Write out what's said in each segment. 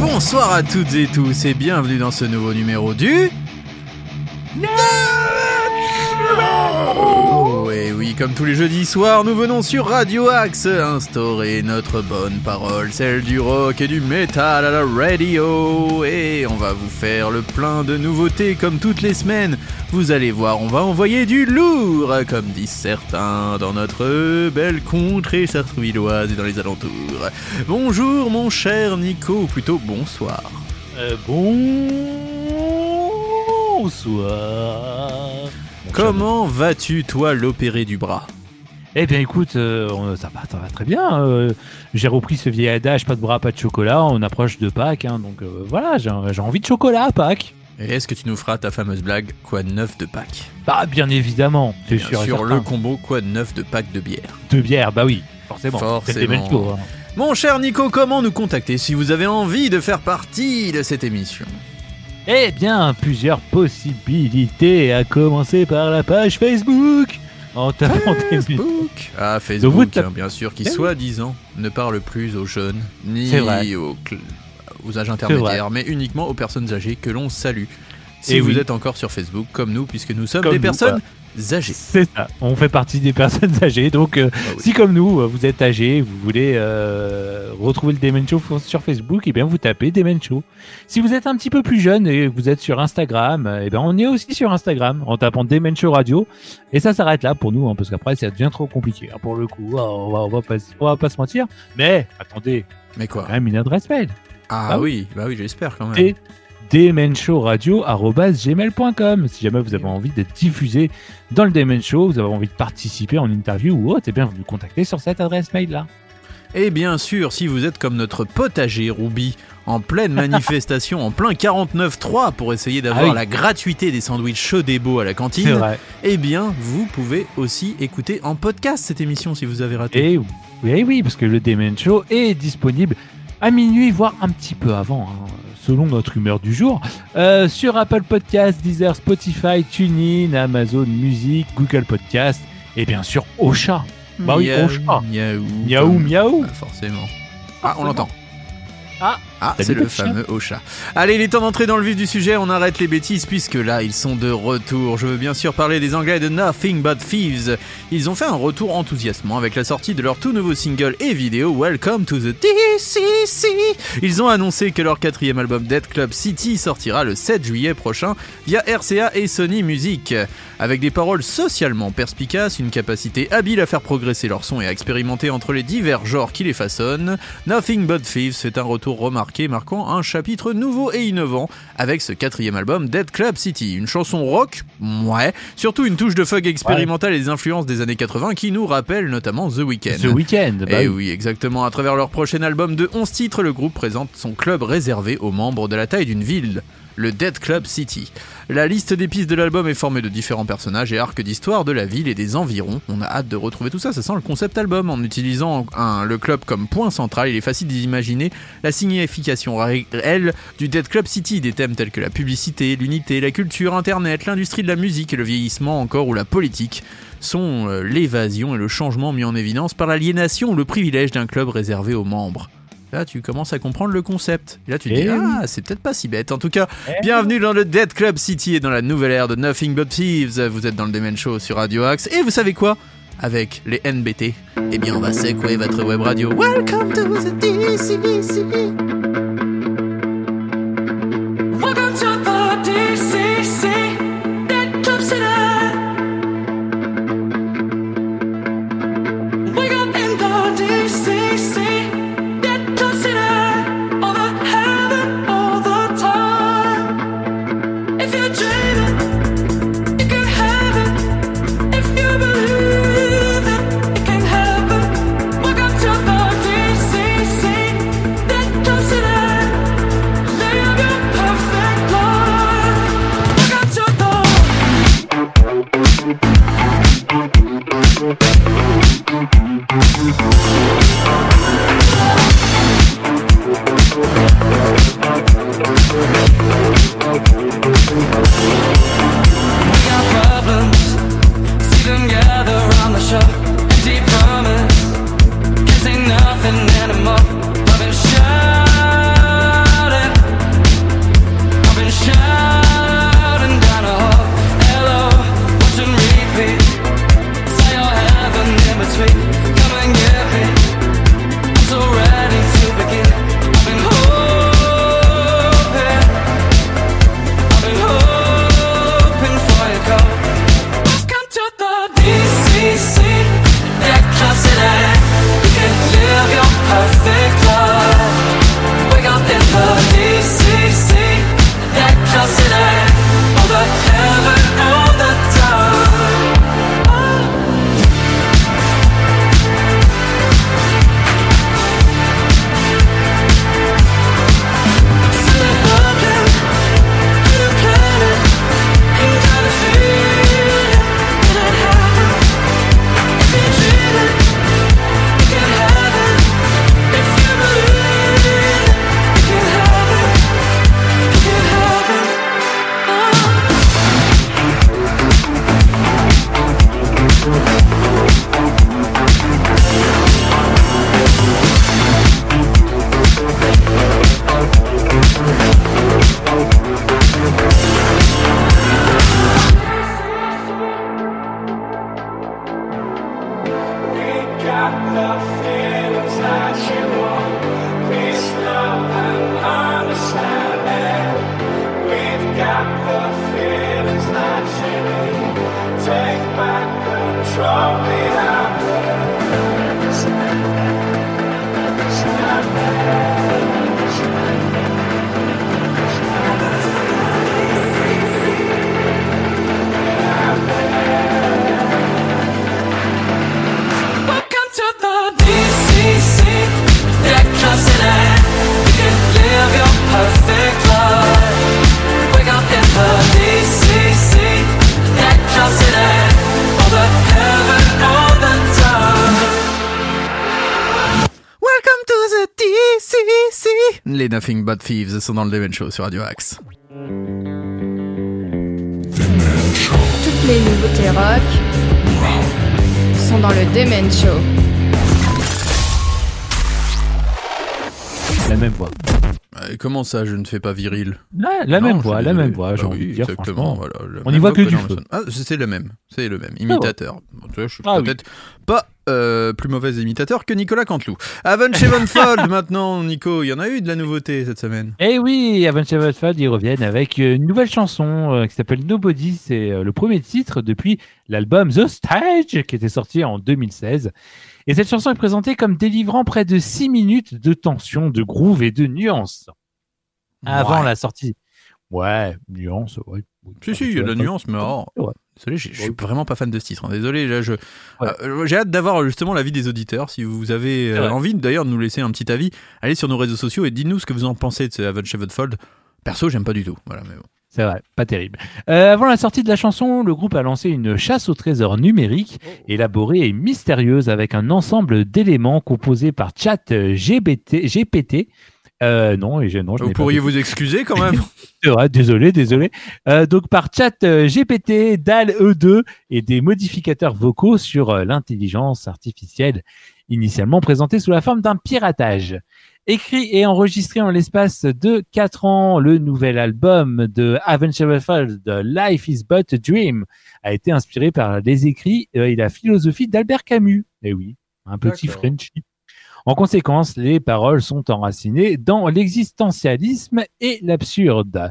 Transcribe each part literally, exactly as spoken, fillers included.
Bonsoir à toutes et tous et bienvenue dans ce nouveau numéro du... Oh, et oui, comme tous les jeudis soirs, nous venons sur Radio A X S instaurer notre bonne parole, celle du rock et du métal à la radio. Et on va vous faire le plein de nouveautés comme toutes les semaines. Vous allez voir, on va envoyer du lourd, comme disent certains, dans notre belle contrée sartrouvilloise et dans les alentours. Bonjour mon cher Nico, ou plutôt bonsoir. Euh, bonsoir. Comment vas-tu, toi, l'opéré du bras ? Eh bien écoute, euh, ça, va, ça va très bien. Euh, j'ai repris ce vieil adage, pas de bras, pas de chocolat, on approche de Pâques, hein, donc euh, voilà, j'ai, j'ai envie de chocolat à Pâques. Et est-ce que tu nous feras ta fameuse blague « Quoi de neuf de Pâques » ? Bah bien évidemment, c'est bien sûr. Sur le combo « Quoi de neuf de Pâques de bière ». De bière, bah oui, forcément. Forcément. C'est le Dementshow, hein. Mon cher Nico, comment nous contacter si vous avez envie de faire partie de cette émission ? Eh bien, plusieurs possibilités, à commencer par la page Facebook. En tapant Facebook. Ah, Facebook, hein, bien sûr, qui soi-disant ne parle plus aux jeunes, ni aux cl- aux âges intermédiaires, mais uniquement aux personnes âgées que l'on salue. Si Et vous oui. êtes encore sur Facebook, comme nous, puisque nous sommes comme des nous, personnes pas. âgées. C'est ça, on fait partie des personnes âgées, donc euh, ah oui. si comme nous, vous êtes âgés, vous voulez euh, retrouver le Dementshow sur Facebook, et bien vous tapez Dementshow. Si vous êtes un petit peu plus jeune et que vous êtes sur Instagram, et bien on est aussi sur Instagram, en tapant Dementshow Radio, et ça s'arrête là pour nous, hein, parce qu'après ça devient trop compliqué, hein, pour le coup, on va, on va, pas, on va pas se mentir, mais attendez, mais quoi, quand même une adresse mail. Ah, ah oui, bah oui, j'espère quand même. dementshow radio arobase gmail point com. Si jamais vous avez envie d'être diffusé dans le Dementshow, vous avez envie de participer en interview ou autre, et bien vous nous contactez sur cette adresse mail là. Et bien sûr, si vous êtes comme notre potager Ruby, en pleine manifestation, en plein quarante-neuf trois pour essayer d'avoir ah oui. la gratuité des sandwichs chauds et beaux à la cantine, eh bien vous pouvez aussi écouter en podcast cette émission si vous avez raté. Et, et oui, parce que le Dementshow est disponible à minuit, voire un petit peu avant, hein, selon notre humeur du jour, euh, sur Apple Podcasts, Deezer, Spotify, TuneIn, Amazon Music, Google Podcasts, et bien sûr Ocha. Bah oui, Ocha. Miaou, miaou, miaou. Bah forcément. Ah, on l'entend. Ah, ah c'est le fameux Ocha. Allez, il est temps d'entrer dans le vif du sujet, on arrête les bêtises puisque là, ils sont de retour. Je veux bien sûr parler des Anglais de Nothing But Thieves. Ils ont fait un retour enthousiasmant avec la sortie de leur tout nouveau single et vidéo Welcome to the D C C. Ils ont annoncé que leur quatrième album Dead Club City sortira le sept juillet prochain via R C A et Sony Music. Avec des paroles socialement perspicaces, une capacité habile à faire progresser leur son et à expérimenter entre les divers genres qui les façonnent, Nothing But Thieves fait un retour remarqué, marquant un chapitre nouveau et innovant avec ce quatrième album Dead Club City, une chanson rock, ouais, surtout une touche de funk expérimentale et des influences des années quatre-vingts qui nous rappellent notamment The Weeknd. The Weeknd, bah. Et oui, exactement, à travers leur prochain album de onze titres, le groupe présente son club réservé aux membres de la taille d'une ville, le Dead Club City. La liste des pistes de l'album est formée de différents personnages et arcs d'histoire de la ville et des environs. On a hâte de retrouver tout ça, ça sent le concept album. En utilisant un, le club comme point central, il est facile d'imaginer la signification réelle du Dead Club City, des thèmes tels que la publicité, l'unité, la culture, internet, l'industrie de la musique et le vieillissement encore, ou la politique, sont l'évasion et le changement mis en évidence par l'aliénation ou le privilège d'un club réservé aux membres. Là, tu commences à comprendre le concept. Et là, tu te dis, ah, c'est peut-être pas si bête. En tout cas, bienvenue dans le Dead Club City et dans la nouvelle ère de Nothing But Thieves. Vous êtes dans le Dementshow sur Radio A X S. Et vous savez quoi ? Avec les N B T, eh bien, on va secouer votre web radio. Welcome to the D C C. Welcome to the D C C. Dead Club City. Les Nothing But Thieves sont dans le Dementshow sur Radio A X S. Dementshow. Toutes les nouveautés rock sont dans le Dementshow. La même voix. Et comment ça, je ne fais pas viril ? La, la non, même voix, la même voix, j'ai envie de dire. Exactement, voilà. On n'y voit que du feu. Ah, c'est le même, c'est le même, imitateur. Ah ouais. Je suis ah peut-être oui. pas euh, plus mauvais imitateur que Nicolas Canteloup. Avenged Sevenfold, maintenant, Nico, il y en a eu de la nouveauté cette semaine. Eh oui, Avenged Sevenfold, ils reviennent avec une nouvelle chanson euh, qui s'appelle Nobody. C'est euh, le premier titre depuis l'album The Stage, qui était sorti en deux mille seize. Et cette chanson est présentée comme délivrant près de six minutes de tension, de groove et de nuances. Avant ouais. la sortie. Ouais, nuance, ouais. Si, si, il y a de la nuance, mais alors... Ouais. Désolé, je suis vraiment pas fan de ce titre. Hein. Désolé, là, je... ouais. euh, j'ai hâte d'avoir justement l'avis des auditeurs. Si vous avez euh, envie, d'ailleurs, de nous laisser un petit avis, allez sur nos réseaux sociaux et dites-nous ce que vous en pensez de ce Avenged Sevenfold. Perso, j'aime pas du tout. Voilà, mais bon. C'est vrai, pas terrible. Euh, avant la sortie de la chanson, le groupe a lancé une chasse au trésor numérique, élaborée et mystérieuse, avec un ensemble d'éléments composés par Chat G P T. Euh, non, et j'ai, non, je vous pourriez vous excuser quand même. Ouais, désolé, désolé. Euh, donc par Chat G P T, D A L L E deux et des modificateurs vocaux sur l'intelligence artificielle, initialement présentée sous la forme d'un piratage. Écrit et enregistré en l'espace de quatre ans, le nouvel album de Avenged Sevenfold, The Life is But a Dream, a été inspiré par les écrits et la philosophie d'Albert Camus. Eh oui, un petit D'accord. Frenchie. En conséquence, les paroles sont enracinées dans l'existentialisme et l'absurde.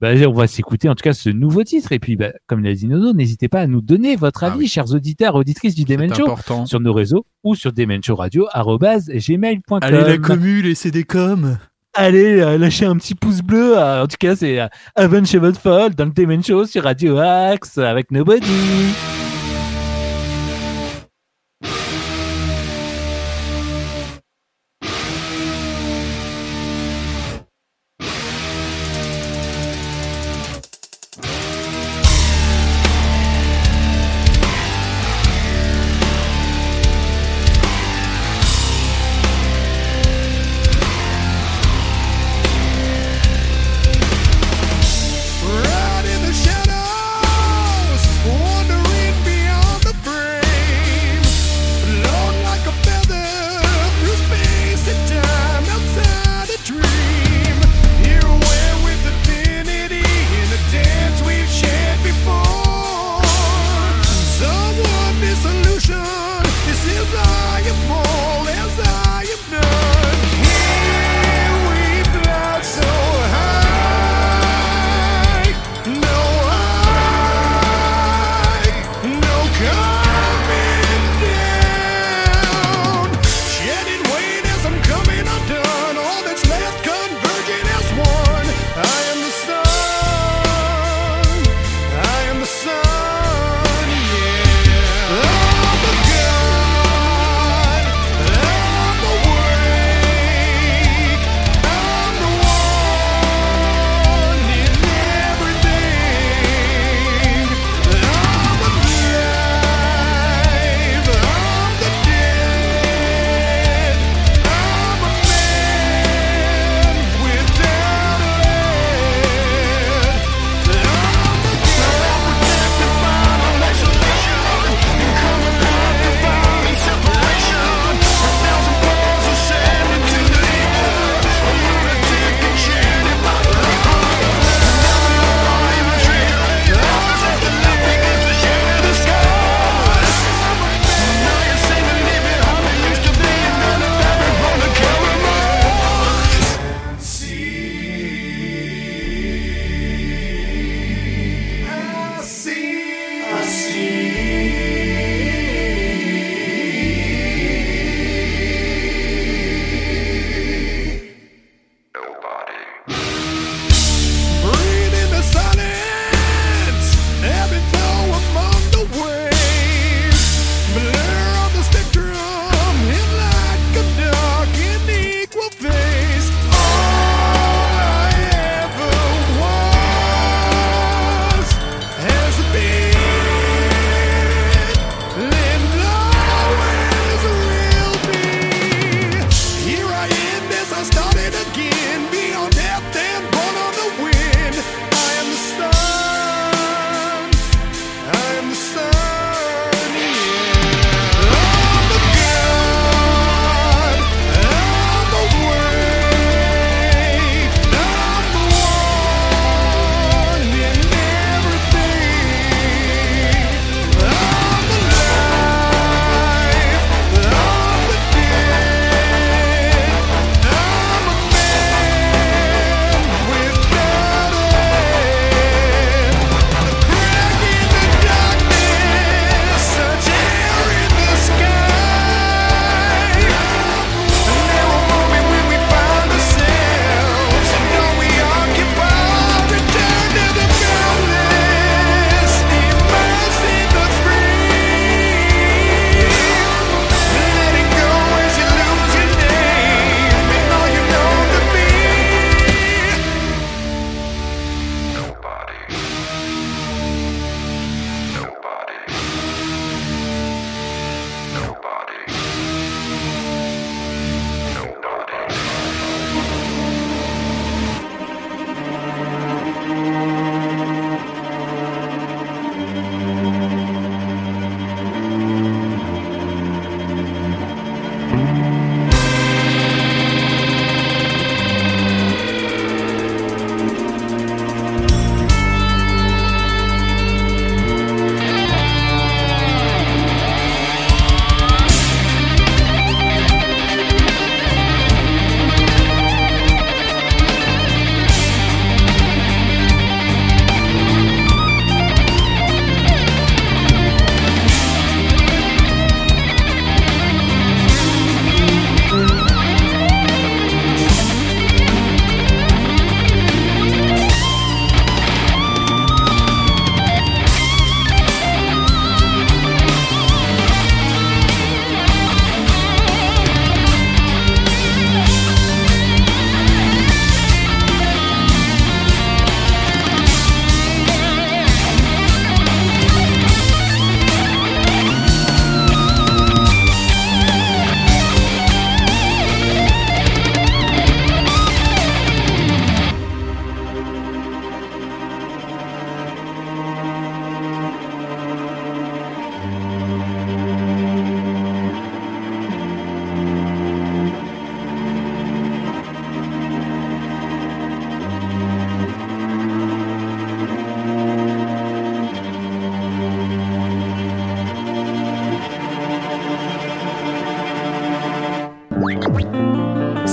Bah, on va s'écouter en tout cas ce nouveau titre. Et puis, bah, comme l'a dit Nono, n'hésitez pas à nous donner votre avis, ah oui. chers auditeurs, auditrices du Dementshow, sur nos réseaux ou sur dementshow radio arobase gmail point com. Allez la commu, laissez des coms. Allez, euh, lâchez un petit pouce bleu. Euh, en tout cas, c'est euh, Avenged Sevenfold dans le Dementshow sur Radio A X S avec Nobody.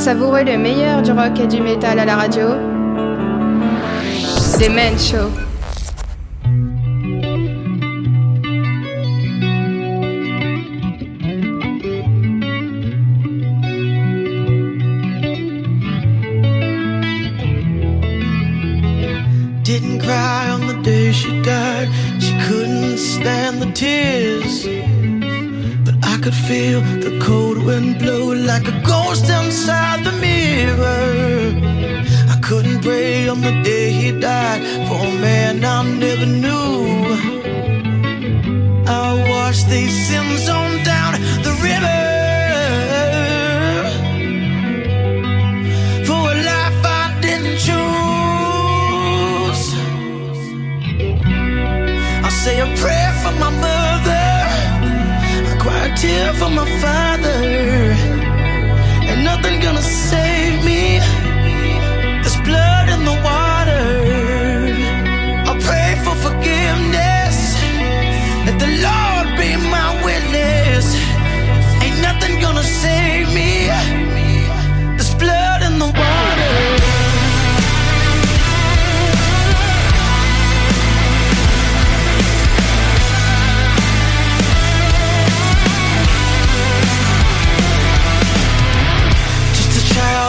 Savourez le meilleur du rock et du métal à la radio. Dementshow. Didn't cry on the day she died. She couldn't stand the tears. I could feel the cold wind blow like a ghost inside the mirror. I couldn't pray on the day he died for a man I never knew. I watched these sins on down the river. Tear for my father, and nothing gonna save me. There's blood in the water. I pray for forgiveness. Let the Lord be my witness. Ain't nothing gonna save me. There's blood in the water.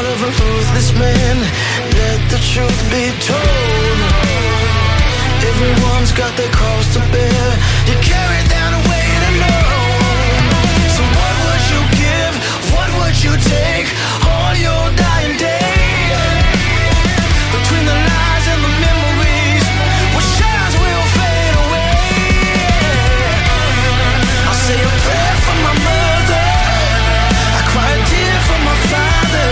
Of a ruthless man, let the truth be told. Everyone's got their cross to bear. You carry that weight alone. So what would you give? What would you take? All your dying day. Between the lies and the memories, what shines will fade away. I say a prayer for my mother. I cry a tear for my father.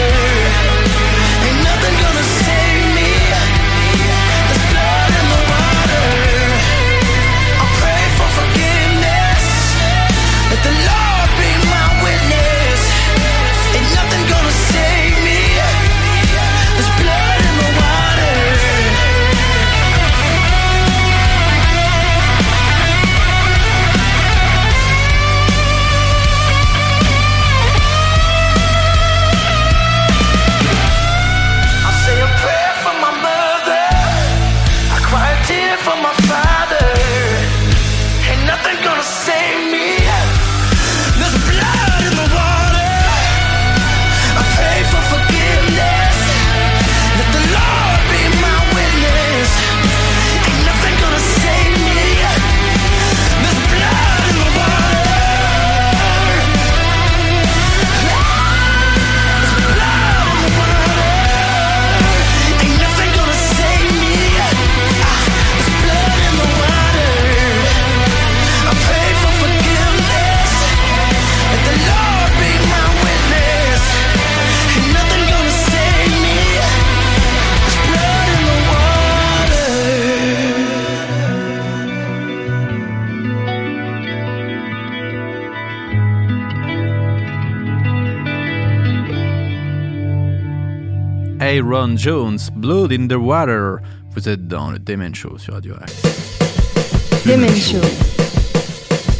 Ayron Jones, Blood in the Water. Vous êtes dans le Dementshow sur Radio A X S. Dementshow,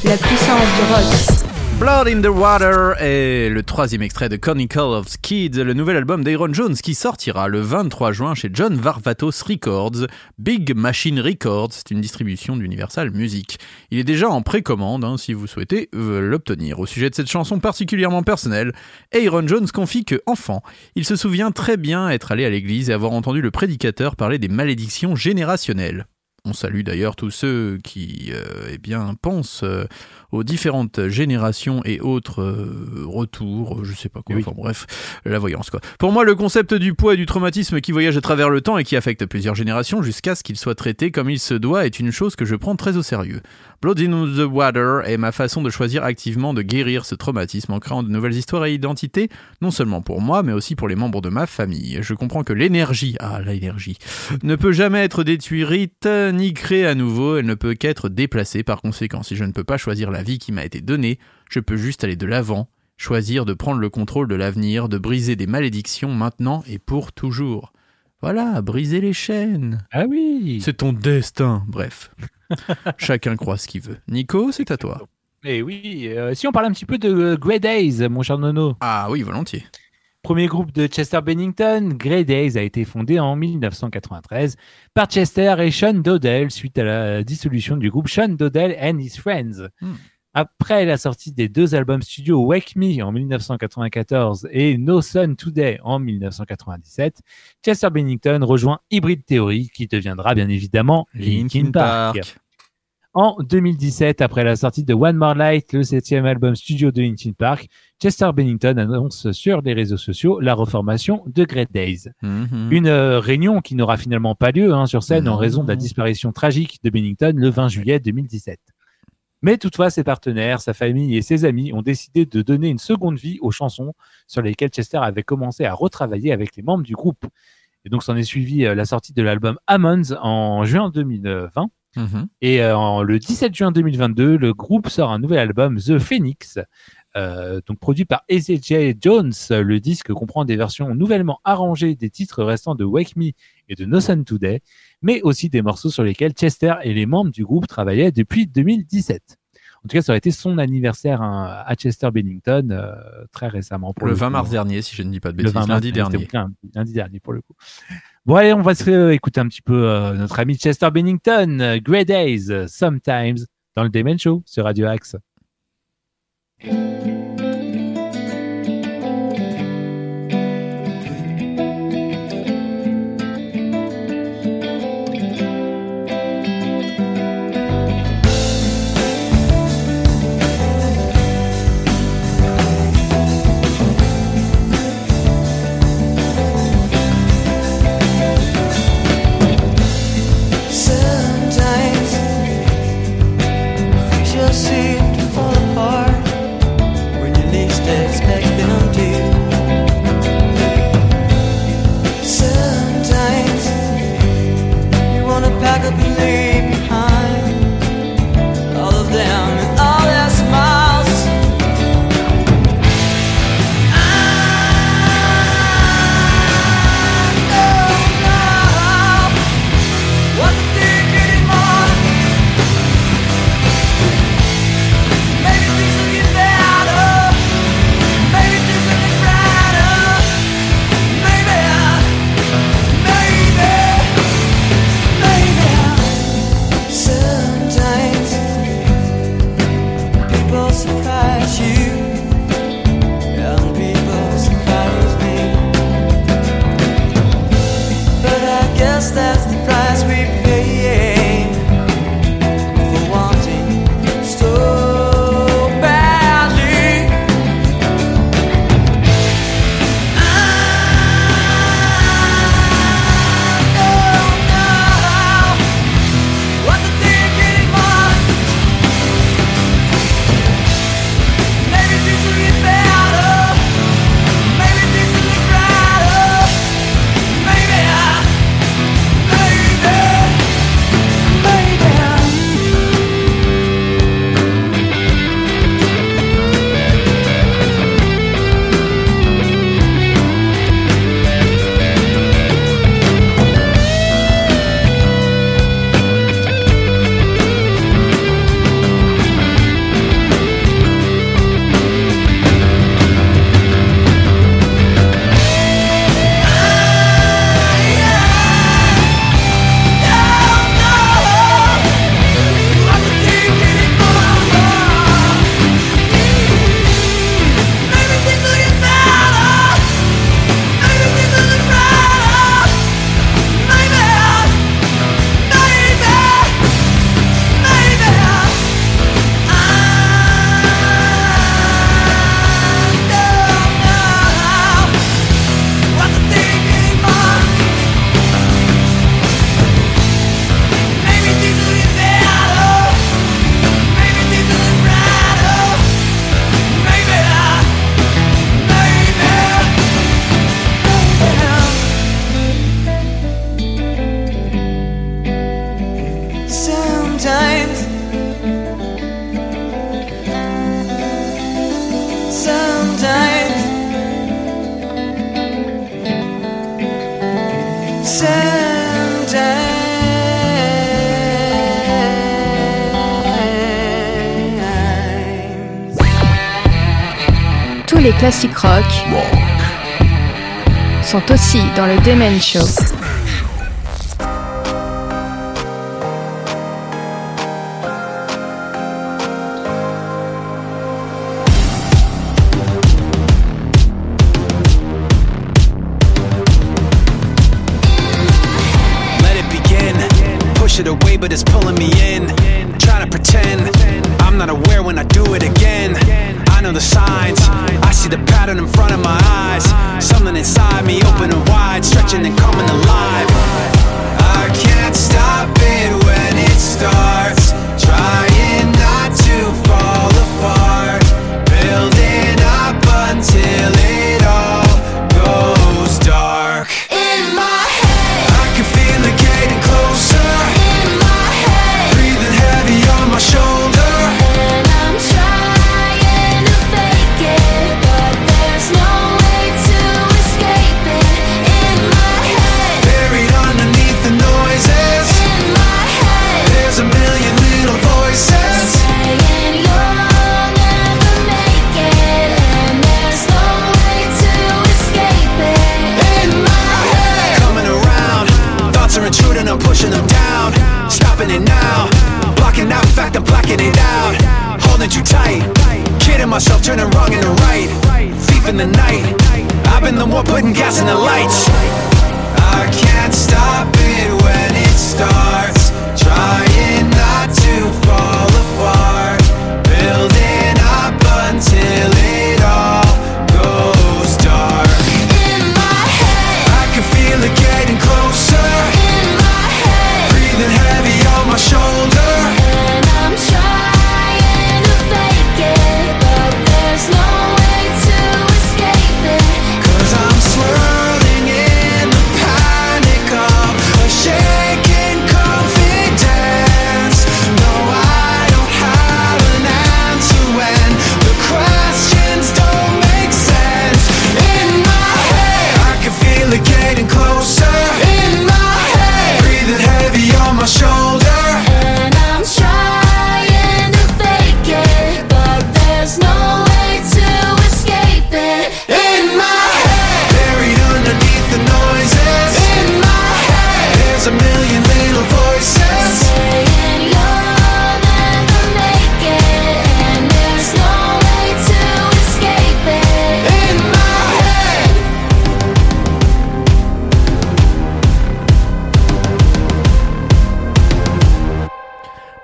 la puissance du rock. Blood in the Water est le troisième extrait de Chronicle of Kids, le nouvel album d'Ayron Jones qui sortira le vingt-trois juin chez John Varvatos Records, Big Machine Records, c'est une distribution d'Universal Music. Il est déjà en précommande hein, si vous souhaitez euh, l'obtenir. Au sujet de cette chanson particulièrement personnelle, Ayron Jones confie que, enfant, il se souvient très bien être allé à l'église et avoir entendu le prédicateur parler des malédictions générationnelles. On salue d'ailleurs tous ceux qui euh, eh bien, pensent euh, aux différentes générations et autres euh, retours, je sais pas quoi, oui. Enfin bref, la voyance quoi. Pour moi, le concept du poids et du traumatisme qui voyage à travers le temps et qui affecte plusieurs générations jusqu'à ce qu'il soit traité comme il se doit est une chose que je prends très au sérieux. Blood in the Water est ma façon de choisir activement de guérir ce traumatisme en créant de nouvelles histoires et identités, non seulement pour moi, mais aussi pour les membres de ma famille. Je comprends que l'énergie, ah l'énergie, ne peut jamais être détruite, ni créée à nouveau, elle ne peut qu'être déplacée par conséquent. Si je ne peux pas choisir la vie qui m'a été donnée, je peux juste aller de l'avant, choisir de prendre le contrôle de l'avenir, de briser des malédictions maintenant et pour toujours. Voilà, briser les chaînes. Ah oui. C'est ton destin, bref. Chacun croit ce qu'il veut. Nico, c'est à toi. Eh oui, euh, si on parle un petit peu de euh, Grey Daze, mon cher Nono. Ah oui, volontiers. Premier groupe de Chester Bennington, Grey Daze a été fondé en mille neuf cent quatre-vingt-treize par Chester et Sean Doddell suite à la dissolution du groupe Sean Doddell and His Friends. Mm. Après la sortie des deux albums studio Wake Me en mille neuf cent quatre-vingt-quatorze et No Sun Today en mille neuf cent quatre-vingt-dix-sept, Chester Bennington rejoint Hybrid Theory qui deviendra bien évidemment Linkin Park. Park. En deux mille dix-sept, après la sortie de One More Light, le septième album studio de Linkin Park, Chester Bennington annonce sur les réseaux sociaux la reformation de Grey Daze. Mm-hmm. Une euh, réunion qui n'aura finalement pas lieu hein, sur scène mm-hmm. en raison de la disparition tragique de Bennington le vingt juillet deux mille dix-sept. Mais toutefois, ses partenaires, sa famille et ses amis ont décidé de donner une seconde vie aux chansons sur lesquelles Chester avait commencé à retravailler avec les membres du groupe. Et donc, s'en est suivi euh, la sortie de l'album Ammons en juin deux mille vingt. Mmh. Et euh, en, le dix-sept juin deux mille vingt-deux, le groupe sort un nouvel album, The Phoenix, euh, donc produit par Ayron Jones. Le disque comprend des versions nouvellement arrangées des titres restants de Wake Me et de No Sun Today, mais aussi des morceaux sur lesquels Chester et les membres du groupe travaillaient depuis deux mille dix-sept. En tout cas, ça aurait été son anniversaire hein, à Chester Bennington euh, très récemment. Pour le, le vingt mars dernier, si je ne dis pas de bêtises, mars, lundi dernier. Lundi dernier, pour le coup. Bon, allez, on va se euh, écouter un petit peu euh, notre ami Chester Bennington, euh, Grey Daze, euh, Sometimes, dans le Dementshow sur Radio A X S. Classique rock. rock. sont aussi dans le Dementshow. It away, but it's pulling me in. Trying to pretend I'm not aware when I do it again. I know the signs, I see the pattern in front of my eyes. Something inside me opening wide, stretching and coming alive. I can't stop it when it starts. Trying not to fall apart. Building up until it all goes dark. In my head, I can feel it getting closer. My shoulder, and I'm trying to fake it, but there's no way to escape it. In my head, buried underneath the noises. In my head, there's a million little voices saying you'll never make it, and there's no way to escape it. In my head, coming around, thoughts are intruding, I'm pushing them down, stopping it now. Blocking out fact, I'm blocking it out. Holding too tight, kidding myself, turning wrong into right. Thief in the night, I've been the one putting gas in the lights. I can't stop it when it starts. Trying not to fall apart. Building up until it all goes dark. In my head, I can feel it getting closer. In my head, breathing heavy on my shoulder.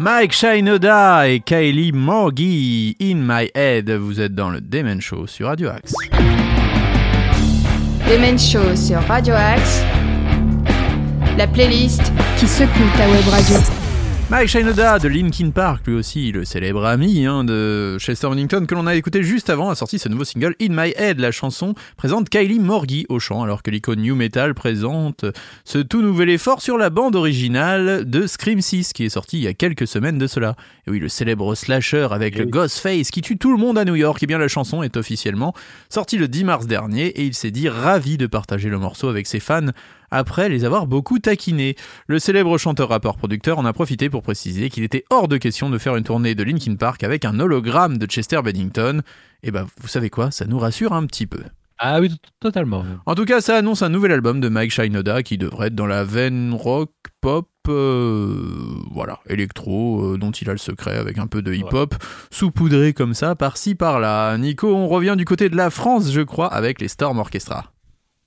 Mike Shinoda et Kylie Morghi, In My Head, vous êtes dans le Dementshow sur Radio Axe. Dementshow sur Radio Axe, la playlist qui secoue ta web radio. Mike Shinoda de Linkin Park, lui aussi le célèbre ami hein, de Chester Bennington que l'on a écouté juste avant, a sorti ce nouveau single In My Head. La chanson présente Kylie Morghi au chant, alors que l'icône New Metal présente ce tout nouvel effort sur la bande originale de Scream six qui est sortie il y a quelques semaines de cela. Et oui, le célèbre slasher avec oui. le Ghostface qui tue tout le monde à New York. Et bien la chanson est officiellement sortie le dix mars dernier et il s'est dit ravi de partager le morceau avec ses fans. Après les avoir beaucoup taquinés, le célèbre chanteur-rappeur-producteur en a profité pour préciser qu'il était hors de question de faire une tournée de Linkin Park avec un hologramme de Chester Bennington. Et bah, vous savez quoi, ça nous rassure un petit peu. Ah oui, totalement. En tout cas, ça annonce un nouvel album de Mike Shinoda qui devrait être dans la veine rock, pop, euh, voilà, électro, euh, dont il a le secret avec un peu de hip-hop, ouais. Saupoudré comme ça, par-ci, par-là. Nico, on revient du côté de la France, je crois, avec les Storm Orchestra.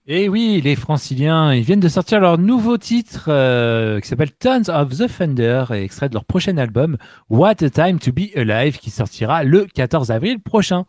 Et oui, les franciliens, ils viennent de sortir leur nouveau titre euh, qui s'appelle Tons of the Thunder et extrait de leur prochain album What a Time to Be Alive qui sortira le quatorze avril prochain.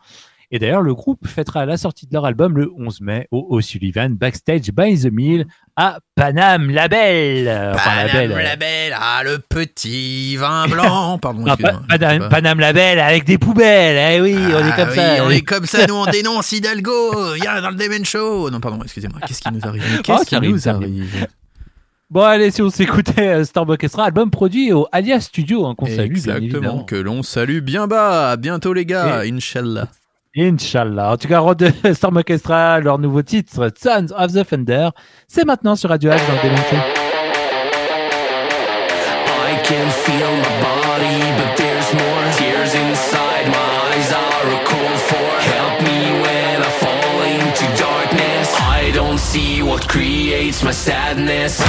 Et d'ailleurs, le groupe fêtera la sortie de leur album le onze mai au O'Sullivan Backstage by the Mill à Paname Label. Enfin, Paname Label, Label, ah le petit vin blanc. Pardon, excusez-moi. Paname, Paname Label avec des poubelles. Eh oui, ah, on est comme oui, ça. On est comme ça, nous on dénonce Hidalgo. Il y a dans le Dementshow. Non, pardon, excusez-moi. Qu'est-ce qui nous arrive Qu'est-ce oh, qui arrive, nous arrive Bon, allez, si on s'écoutait Storm Orchestra, album produit au Alias Studio, hein, qu'on Exactement, salue bien évidemment. Que l'on salue bien bas. À bientôt les gars, et... Inch'Allah. Inch'Allah. En tout cas, de Storm Orchestra, leur nouveau titre, Sons of the Thunder, c'est maintenant sur Radio Axe dans le Dementshow. I can feel my body, but there's more tears inside. My eyes are a cold for. Help me when I fall into darkness. I don't see what keeps my sadness.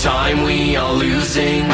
Time we are losing.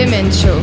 Dementshow.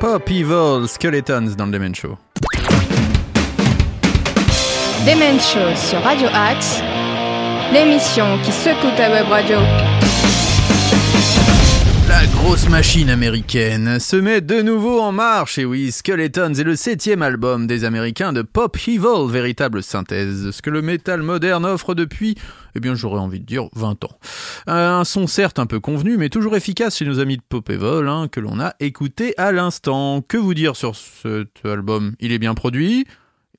Pop Evil, Skeletons dans le Dementshow. Dementshow sur Radio Axe, l'émission qui secoue ta web radio. La grosse machine américaine se met de nouveau en marche, et oui, Skeletons est le septième album des Américains de Pop Evil, véritable synthèse, ce que le métal moderne offre depuis, eh bien j'aurais envie de dire vingt ans. Un son certes un peu convenu, mais toujours efficace chez nos amis de Pop Evil, hein, que l'on a écouté à l'instant. Que vous dire sur cet album ? Il est bien produit.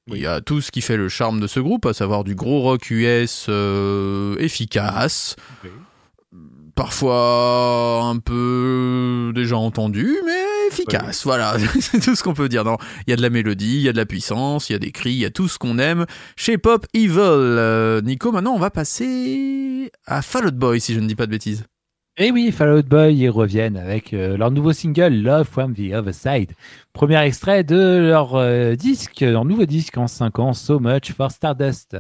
Il y a tout ce qui fait le charme de ce groupe, à savoir du gros rock U S euh, efficace, okay. Parfois un peu déjà entendu, mais efficace, voilà, c'est tout ce qu'on peut dire. Non, il y a de la mélodie, il y a de la puissance, il y a des cris, il y a tout ce qu'on aime chez Pop Evil. Euh, Nico, maintenant on va passer à Fall Out Boy, si je ne dis pas de bêtises. Et oui, Fall Out Boy, ils reviennent avec euh, leur nouveau single, Love from the other side. Premier extrait de leur euh, disque, leur nouveau disque en cinq ans, So Much for Stardust.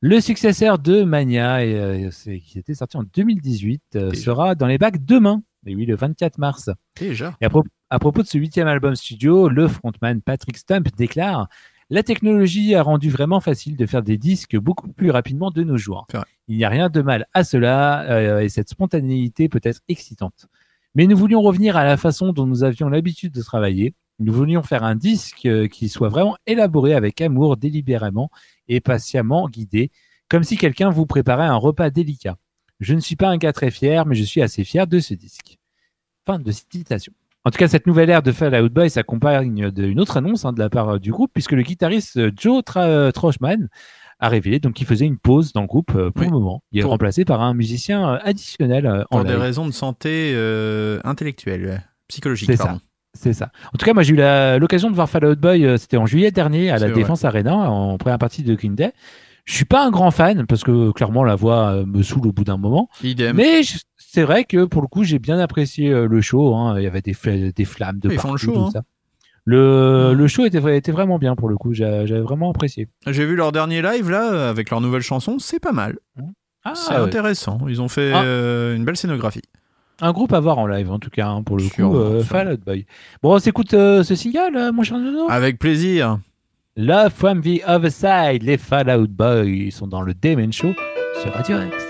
Le successeur de Mania, et, euh, c'est, qui était sorti en deux mille dix-huit, euh, sera dans les bacs demain, et oui, le vingt-quatre mars. Déjà. Et à, pro- à propos de ce huitième album studio, le frontman Patrick Stump déclare « La technologie a rendu vraiment facile de faire des disques beaucoup plus rapidement de nos jours. » Il n'y a rien de mal à cela, euh, et cette spontanéité peut être excitante. Mais nous voulions revenir à la façon dont nous avions l'habitude de travailler. Nous voulions faire un disque euh, qui soit vraiment élaboré avec amour, délibérément et patiemment guidé, comme si quelqu'un vous préparait un repas délicat. Je ne suis pas un gars très fier, mais je suis assez fier de ce disque. Fin de citation. En tout cas, cette nouvelle ère de Fall Out Boy s'accompagne d'une autre annonce hein, de la part euh, du groupe, puisque le guitariste Joe Tra- euh, Trauchman a révélé donc qu'il faisait une pause dans le groupe pour oui. le moment. Il est pour... remplacé par un musicien additionnel en live. Pour des raisons de santé euh, intellectuelle, psychologique. C'est pardon. ça. C'est ça. En tout cas, moi j'ai eu la, l'occasion de voir Fall Out Boy. C'était en juillet dernier à c'est la vrai. Défense Arena en première partie de Green Day. Je suis pas un grand fan parce que clairement la voix me saoule au bout d'un moment. Idem. Mais je, c'est vrai que pour le coup j'ai bien apprécié le show. Hein. Il y avait des, fl- des flammes de Ils partout. Font le show, tout hein. ça. Le, le show était, était vraiment bien pour le coup, j'avais, j'avais vraiment apprécié. J'ai vu leur dernier live là, avec leur nouvelle chanson, c'est pas mal. Ah, c'est ouais. intéressant, ils ont fait ah. euh, une belle scénographie. Un groupe à voir en live en tout cas, hein, pour le sure, coup, euh, Fall Out Boy. Bon, on s'écoute euh, ce single, euh, mon cher Nono ? Avec plaisir. Love from the other side, les Fall Out Boy, ils sont dans le Dementshow sur Radio X.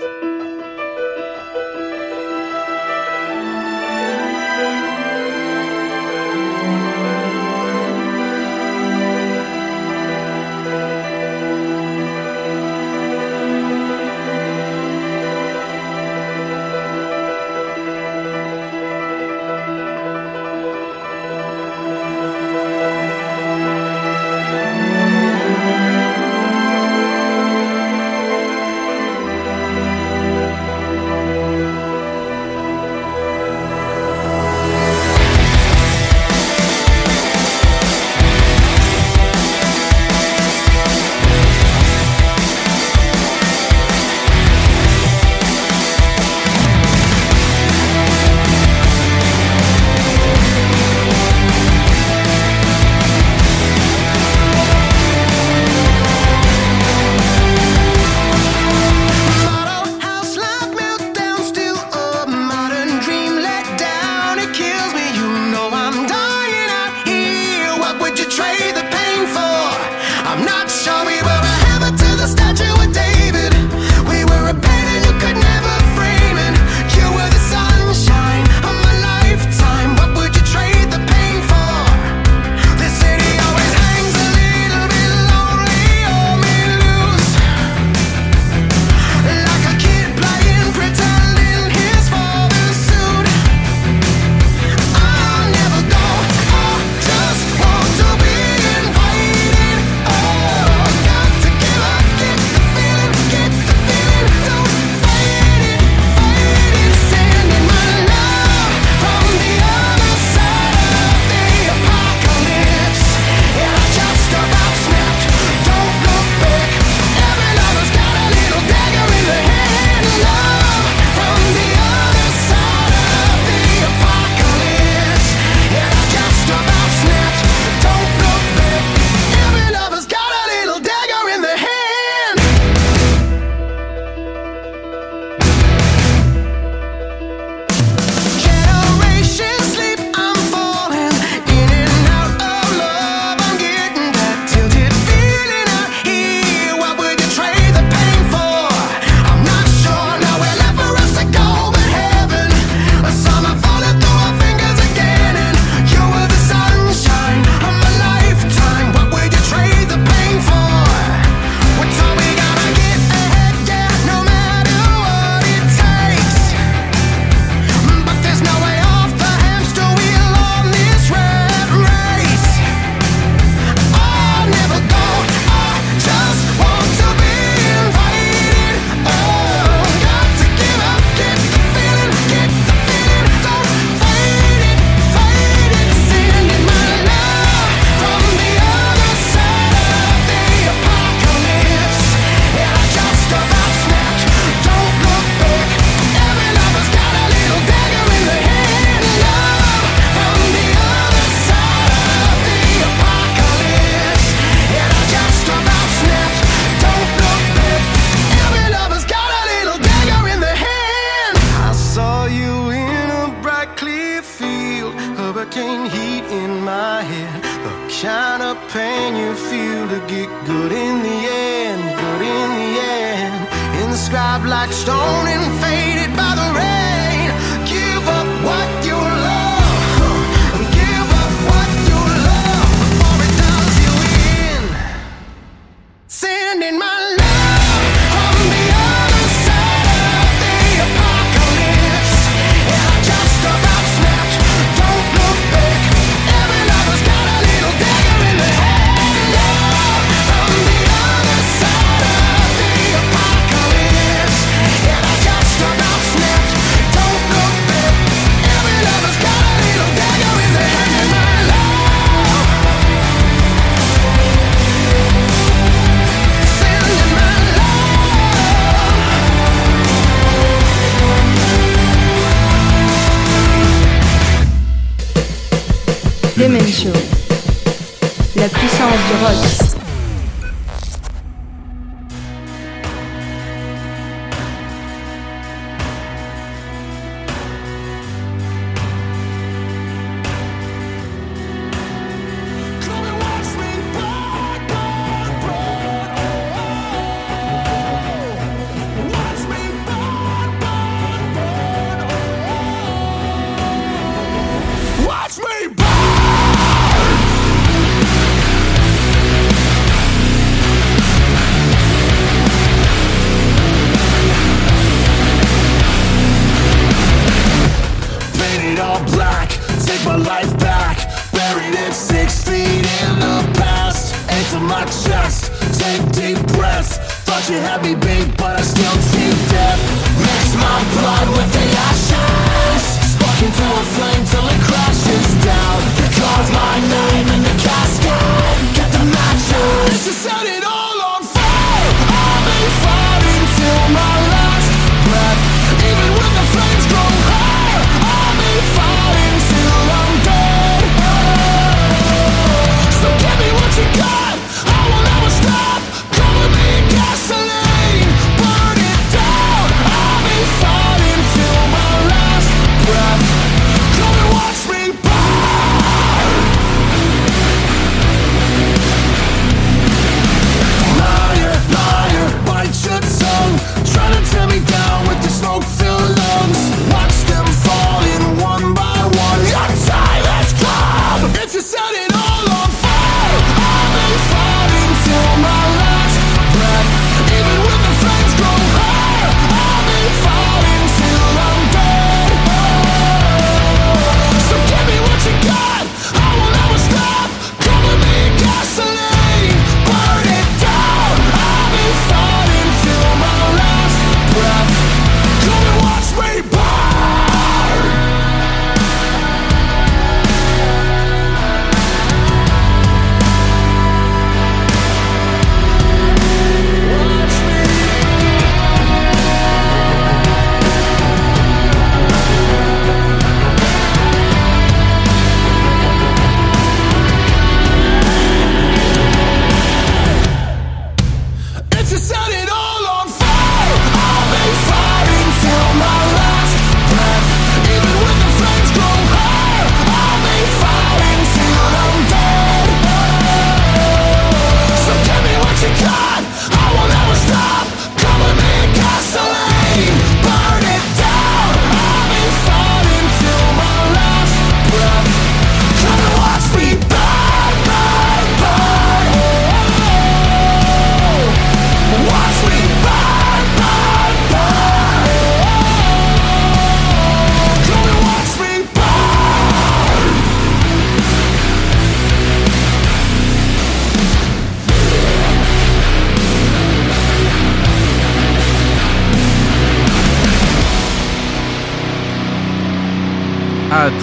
can you feel to get good in the end, good in the end? Inscribed like stone and faded by the rain. Give up what you love, give up what you love before it does you in. Send in my Dementshow, la puissance du rock.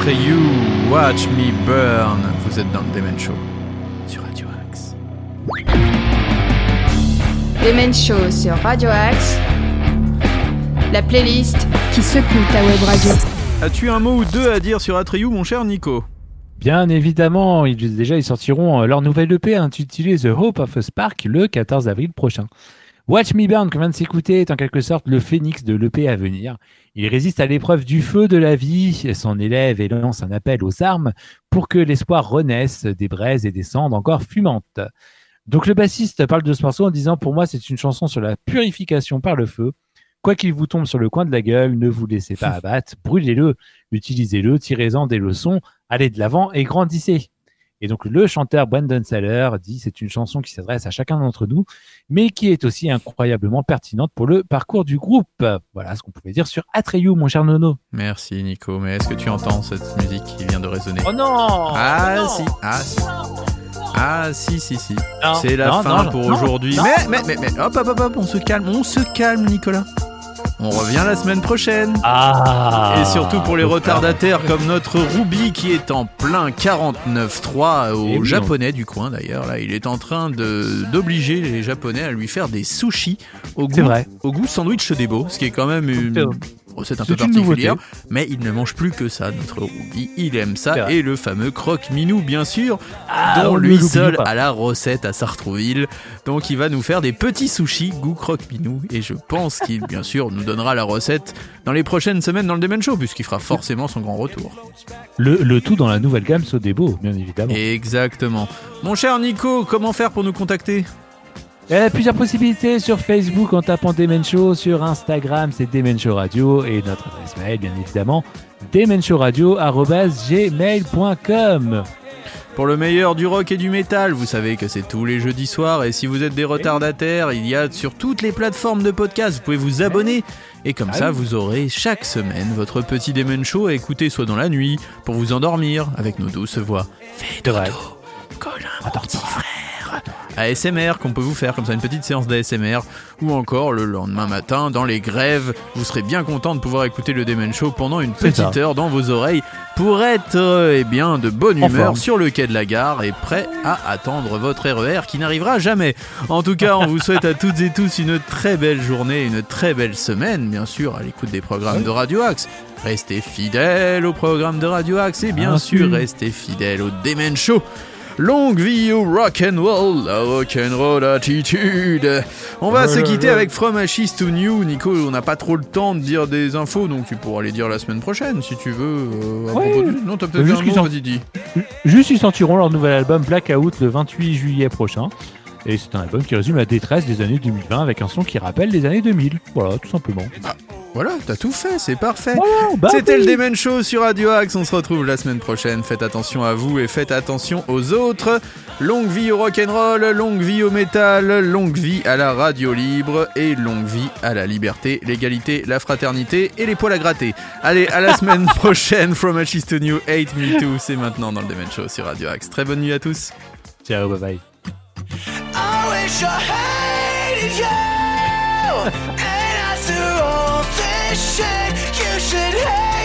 You watch me burn. Vous êtes dans le Dementshow sur Radio Axe. Dementshow sur Radio Axe, la playlist qui secoue ta web radio. As-tu un mot ou deux à dire sur Atreyu, mon cher Nico? Bien évidemment, ils, déjà ils sortiront leur nouvelle E P intitulée The Hope of a Spark le quatorze avril prochain. Watch Me Burn, qu'on vient de s'écouter, est en quelque sorte le phénix de l'E P à venir. Il résiste à l'épreuve du feu de la vie, son élève, et lance un appel aux armes pour que l'espoir renaisse des braises et des cendres encore fumantes. Donc le bassiste parle de ce morceau en disant « Pour moi, c'est une chanson sur la purification par le feu. Quoi qu'il vous tombe sur le coin de la gueule, ne vous laissez pas abattre, brûlez-le, utilisez-le, tirez-en des leçons, allez de l'avant et grandissez. » Et donc le chanteur Brandon Saller dit « C'est une chanson qui s'adresse à chacun d'entre nous, mais qui est aussi incroyablement pertinente pour le parcours du groupe. » Voilà ce qu'on pouvait dire sur Atreyu, mon cher Nono. Merci Nico, mais est-ce que tu entends cette musique qui vient de résonner ? Oh non ! Ah non si, ah si. Ah si si si, non, c'est la non, fin non, pour non, aujourd'hui. Non, mais, non. mais mais mais hop hop hop hop, on se calme, on se calme Nicolas. On revient la semaine prochaine. Ah. Et surtout pour les retardataires comme notre Ruby qui est en plein quarante-neuf trois aux Japonais du coin d'ailleurs. Là, il est en train de, d'obliger les Japonais à lui faire des sushis au goût, au goût sandwich Debo, ce qui est quand même une... C'est un c'est peu particulière, mais il ne mange plus que ça, notre Ruby. Il aime ça, et le fameux croque-minou, bien sûr, ah, dont lui seul a la recette à Sartrouville. Donc il va nous faire des petits sushis goût croque-minou, et je pense qu'il, bien sûr, nous donnera la recette dans les prochaines semaines dans le Dementshow, puisqu'il fera forcément son grand retour. Le, le tout dans la nouvelle gamme Sodebo, bien évidemment. Exactement. Mon cher Nico, comment faire pour nous contacter ? Il y a plusieurs possibilités sur Facebook en tapant Dementshow, sur Instagram c'est Dementshow Radio et notre adresse mail bien évidemment dementshow radio arobase gmail point com. Pour le meilleur du rock et du métal, vous savez que c'est tous les jeudis soirs et si vous êtes des retardataires, il y a sur toutes les plateformes de podcast, vous pouvez vous abonner et comme ça vous aurez chaque semaine votre petit Dementshow à écouter soit dans la nuit pour vous endormir avec nos douces voix. Fais dodo, Colin mon petit frère. A S M R qu'on peut vous faire comme ça, une petite séance d'A S M R ou encore le lendemain matin dans les grèves, vous serez bien content de pouvoir écouter le Dementshow pendant une petite heure dans vos oreilles pour être euh, eh bien, de bonne en humeur forme. Sur le quai de la gare et prêt à attendre votre R E R qui n'arrivera jamais. En tout cas, on vous souhaite à toutes et tous une très belle journée, une très belle semaine bien sûr à l'écoute des programmes oui. de Radio Axe. Restez fidèles au programme de Radio Axe et bien ah, sûr oui. restez fidèles au Dementshow. Longue vie au rock'n'roll, la rock'n'roll attitude. On va se quitter avec From Ashes to New. Nico, on n'a pas trop le temps de dire des infos, donc tu pourras les dire la semaine prochaine si tu veux. Euh, à ouais. propos de... Non, t'as peut-être juste un mot, sent... Didi. Juste, ils sortiront leur nouvel album Blackout le vingt-huit juillet prochain. Et c'est un album qui résume la détresse des années deux mille vingt avec un son qui rappelle les années deux mille. Voilà, tout simplement. Ah, voilà, t'as tout fait, c'est parfait. Wow, bah C'était oui. le Dementshow sur Radio Axe. On se retrouve la semaine prochaine. Faites attention à vous et faites attention aux autres. Longue vie au rock'n'roll, longue vie au métal, longue vie à la radio libre et longue vie à la liberté, l'égalité, la fraternité et les poils à gratter. Allez, à la semaine prochaine. From Ashes to New, Hate Me Too. C'est maintenant dans le Dementshow sur Radio Axe. Très bonne nuit à tous. Ciao, bye bye. I wish I hated you, and I threw all this shit you should hate.